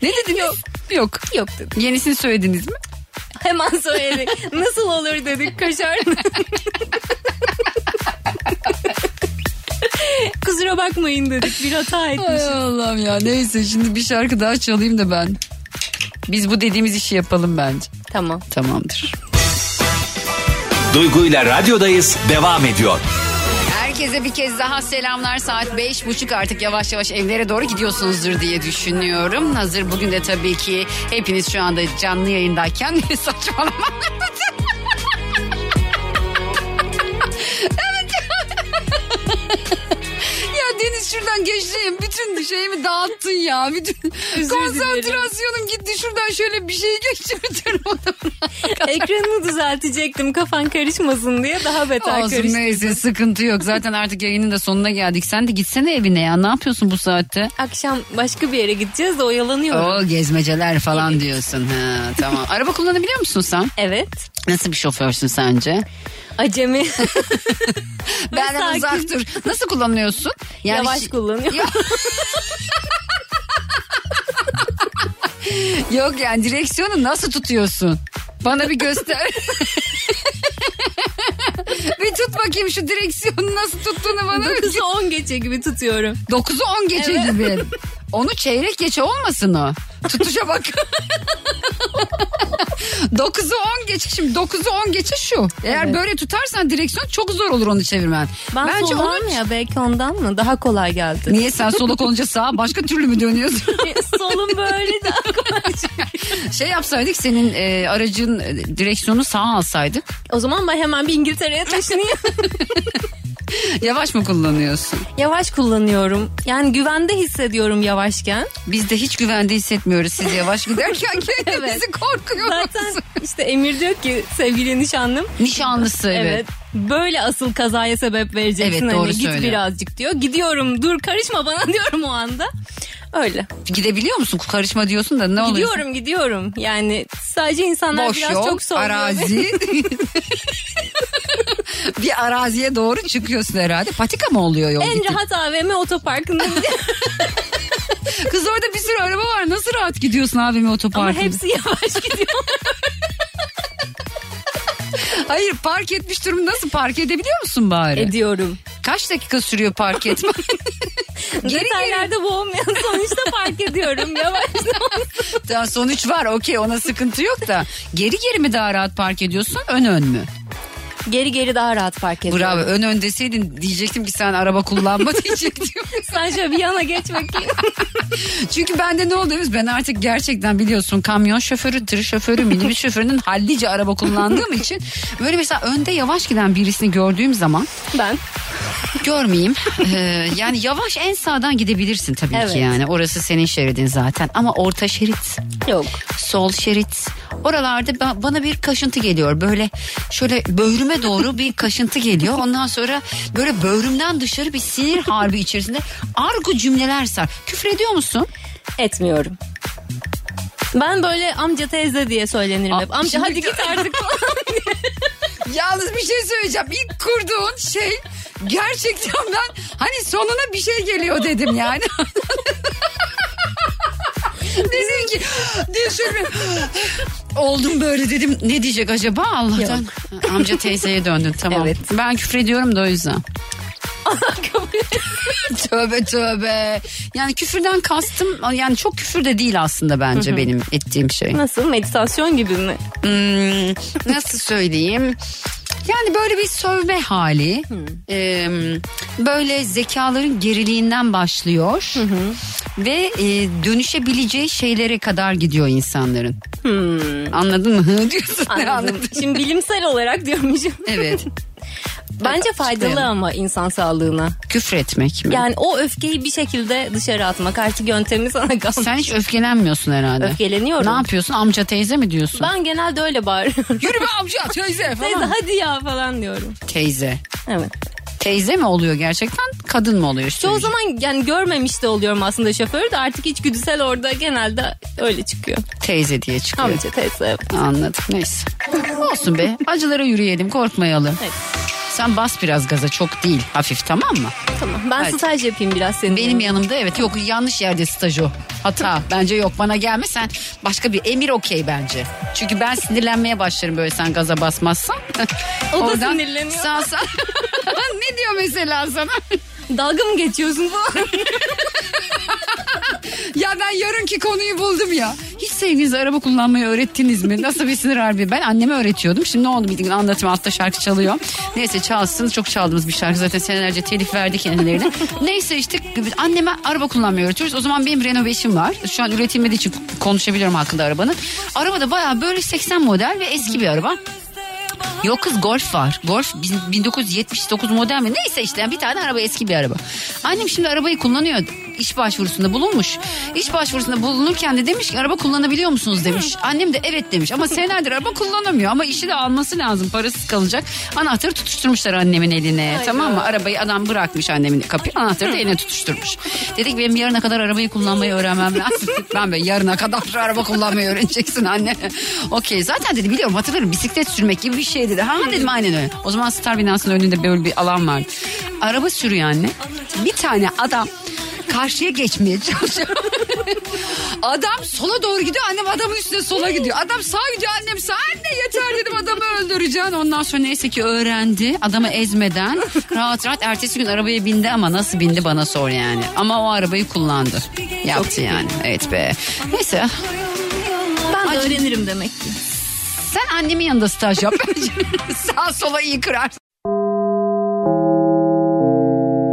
Ne dediniz? Yok dedim. Yenisini söylediniz mi? Hemen söyledik. Nasıl olur dedik, kaşar. Kusura bakmayın dedik, bir hata etmişiz. Ay Allah'ım ya, neyse şimdi bir şarkı daha çalayım da ben. Biz bu dediğimiz işi yapalım bence. Tamam. Tamamdır. Duygu'yla radyodayız devam ediyor. Herkese bir kez daha selamlar. Saat 5:30 artık, yavaş yavaş evlere doğru gidiyorsunuzdur diye düşünüyorum. Hazır bugün de tabii ki hepiniz şu anda canlı yayındayken saçmalama. Evet. Ya Deniz, şuradan geçeyim. Bütün şeyimi dağıttın ya. Bütün konsantrasyonum gitti. Şuradan şöyle bir şey geçirdim. Ekranını düzeltecektim kafan karışmasın diye, daha beter karıştı. Olsun, neyse, sıkıntı yok. Zaten artık yayının da sonuna geldik. Sen de gitsene evine ya. Ne yapıyorsun bu saatte? Akşam başka bir yere gideceğiz de oyalanıyorum. O gezmeceler falan evet. Diyorsun. Ha, tamam. Araba kullanabiliyor musun sen? Evet. Nasıl bir şoförsün sence? Acemi. Benden uzak dur. Nasıl kullanıyorsun? Yani yavaş kullanıyorum. Yok yani direksiyonu nasıl tutuyorsun? Bana bir göster. Bir tut bakayım şu direksiyonu nasıl tuttuğunu bana. 9'u 10 geçe gibi tutuyorum. 9'u 10 geçe evet. Gibi. Onu çeyrek geçe olmasın o. Tutuşa bak. 9'u 10 geçe, şimdi 9'u 10 geçe şu. Eğer evet. Böyle tutarsan direksiyon çok zor olur onu çevirmen. Bence onun ya, belki ondan mı? Daha kolay geldi. Niye sen soluk olunca sağa başka türlü mü dönüyorsun? Solun böyle daha kolay. Şey yapsaydık, senin aracın direksiyonu sağa alsaydık. O zaman ben hemen bir İngiltere'ye taşınayım. Yavaş mı kullanıyorsun? Yavaş kullanıyorum. Yani güvende hissediyorum yavaşken. Biz de hiç güvende hissetmiyoruz siz yavaş giderken kendimizi evet. Korkuyoruz. Zaten işte Emir diyor ki sevgili nişanlım. Nişanlısı evet. Böyle asıl kazaya sebep vereceksin. Evet, doğru hani, git birazcık diyor. Gidiyorum, dur karışma bana diyorum o anda. Öyle. Gidebiliyor musun? Karışma diyorsun da ne oluyor? Gidiyorum. Yani sadece insanlar boş biraz yol, çok soruyor. Arazi. Bir araziye doğru çıkıyorsun herhalde. Patika mı oluyor yol? En gittin? Rahat AVM otoparkında. Kız orada bir sürü araba var. Nasıl rahat gidiyorsun AVM otoparkında? Ama hepsi yavaş gidiyor. Hayır, park etmiş durum, nasıl park edebiliyor musun bari? Ediyorum. Kaç dakika sürüyor park etme? Detaylarda boğulmayan sonuçta park ediyorum. Yavaşça. Sonuç var, okey, ona sıkıntı yok da. Geri mi daha rahat park ediyorsun, ön mü? Geri daha rahat park ediyorum. Bravo, ön deseydin diyecektim ki sen araba kullanma diyecektim. Sen şöyle bir yana geç bakayım. Çünkü bende ne oldu? Ben artık gerçekten biliyorsun kamyon şoförü, tır şoförü, minibüs şoförünün hallice araba kullandığım için böyle mesela önde yavaş giden birisini gördüğüm zaman ben görmeyeyim. Yani yavaş en sağdan gidebilirsin tabii evet. Ki yani orası senin şeridin zaten ama orta şerit yok. Sol şerit. Oralarda bana bir kaşıntı geliyor. Böyle şöyle böğrüme doğru bir kaşıntı geliyor. Ondan sonra böyle böğrümden dışarı bir sinir harbi içerisinde argo cümleler sar. Küfür ediyor musun? Etmiyorum. Ben böyle amca teyze diye söylenirim hep. Amca hadi git artık. Yalnız bir şey söyleyeceğim. İlk kurduğun şey gerçekten ben hani sonuna bir şey geliyor dedim yani. Dedim ki oldum böyle dedim. Ne diyecek acaba Allah'tan? Yok. Amca teyzeye döndün tamam. Evet. Ben küfrediyorum da o yüzden. Tövbe tövbe. Yani küfürden kastım yani çok küfür de değil aslında bence benim ettiğim şey. Nasıl, meditasyon gibi mi? Nasıl söyleyeyim? Yani böyle bir sövme hali. Böyle zekaların geriliğinden başlıyor. Ve dönüşebileceği şeylere kadar gidiyor insanların. Anladın mı? Diyorsun. Anladım. Şimdi bilimsel olarak diyormuşum. Evet. Bence faydalı ama insan sağlığına. Küfretmek mi? Yani o öfkeyi bir şekilde dışarı atmak. Artık yöntemi sana kalmış. Sen hiç öfkelenmiyorsun herhalde. Öfkeleniyorum. Ne yapıyorsun? Amca teyze mi diyorsun? Ben genelde öyle bağırıyorum. Yürü be amca teyze falan. Teyze hadi ya falan diyorum. Teyze. Evet. Teyze mi oluyor gerçekten? Kadın mı oluyor? İşte çoğu zaman yani görmemiş de oluyorum aslında şoförü de artık içgüdüsel orada genelde öyle çıkıyor. Teyze diye çıkıyor. Amca teyze. Evet. Anladım. Neyse. Olsun be. Acılara yürüyelim, korkmayalım. Evet. Sen bas biraz gaza, çok değil, hafif, tamam mı? Tamam. Ben hadi staj yapayım biraz senin. Benim yanımda evet, yok yanlış yerde staj o. Hata bence, yok bana gelme sen, başka bir emir okey bence. Çünkü ben sinirlenmeye başlarım böyle sen gaza basmazsan. O da sinirleniyor. Sağ. Ne diyor mesela sana? Dalga mı geçiyorsun bu? Ya ben yarınki konuyu buldum ya. Hiç sevginize araba kullanmayı öğrettiniz mi? Nasıl bir sinir harbi? Ben anneme öğretiyordum. Şimdi ne oldu bildiğin anlatayım. Altta şarkı çalıyor. Neyse çalsın. Çok çaldığımız bir şarkı. Zaten senelerce telif verdi kendilerine. Neyse işte anneme araba kullanmayı öğretiyoruz. O zaman benim Renault 5'im var. Şu an üretilmediği için konuşabiliyorum hakkında arabanın. Araba da bayağı böyle 80 model ve eski bir araba. Yok kız, Golf var. Golf 1979 model mi? Neyse işte bir tane araba, eski bir araba. Annem şimdi arabayı kullanıyor. İş başvurusunda bulunmuş. İş başvurusunda bulunurken de demiş ki araba kullanabiliyor musunuz demiş. Annem de evet demiş ama senelerdir araba kullanamıyor. Ama işi de alması lazım, parasız kalacak. Anahtarı tutuşturmuşlar annemin eline. Hayır. Tamam mı? Arabayı adam bırakmış annemin kapıyı. Anahtarı da eline tutuşturmuş. Dedik benim yarına kadar arabayı kullanmayı öğrenmem lazım. Ben böyle yarına kadar araba kullanmayı öğreneceksin anne. Okey zaten dedi biliyorum, hatırlarım bisiklet sürmek gibi bir şey dedi. Ha dedim aynen öyle. O zaman Star binasının önünde böyle bir alan vardı. Araba sürüyor anne. Bir tane adam karşıya geçmeye çalışıyor. Adam sola doğru gidiyor. Annem adamın üstüne sola gidiyor. Adam sağa gidiyor. Annem sağa. Anne yeter dedim, adamı öldüreceğim. Ondan sonra neyse ki öğrendi. Adamı ezmeden rahat rahat ertesi gün arabaya bindi ama nasıl bindi bana sor yani. Ama o arabayı kullandı. Yaptı yani. Evet be. Neyse. Ben de öğrenirim demek ki. Sen annemin yanında staj yap. Sağ sola iyi kırarsın.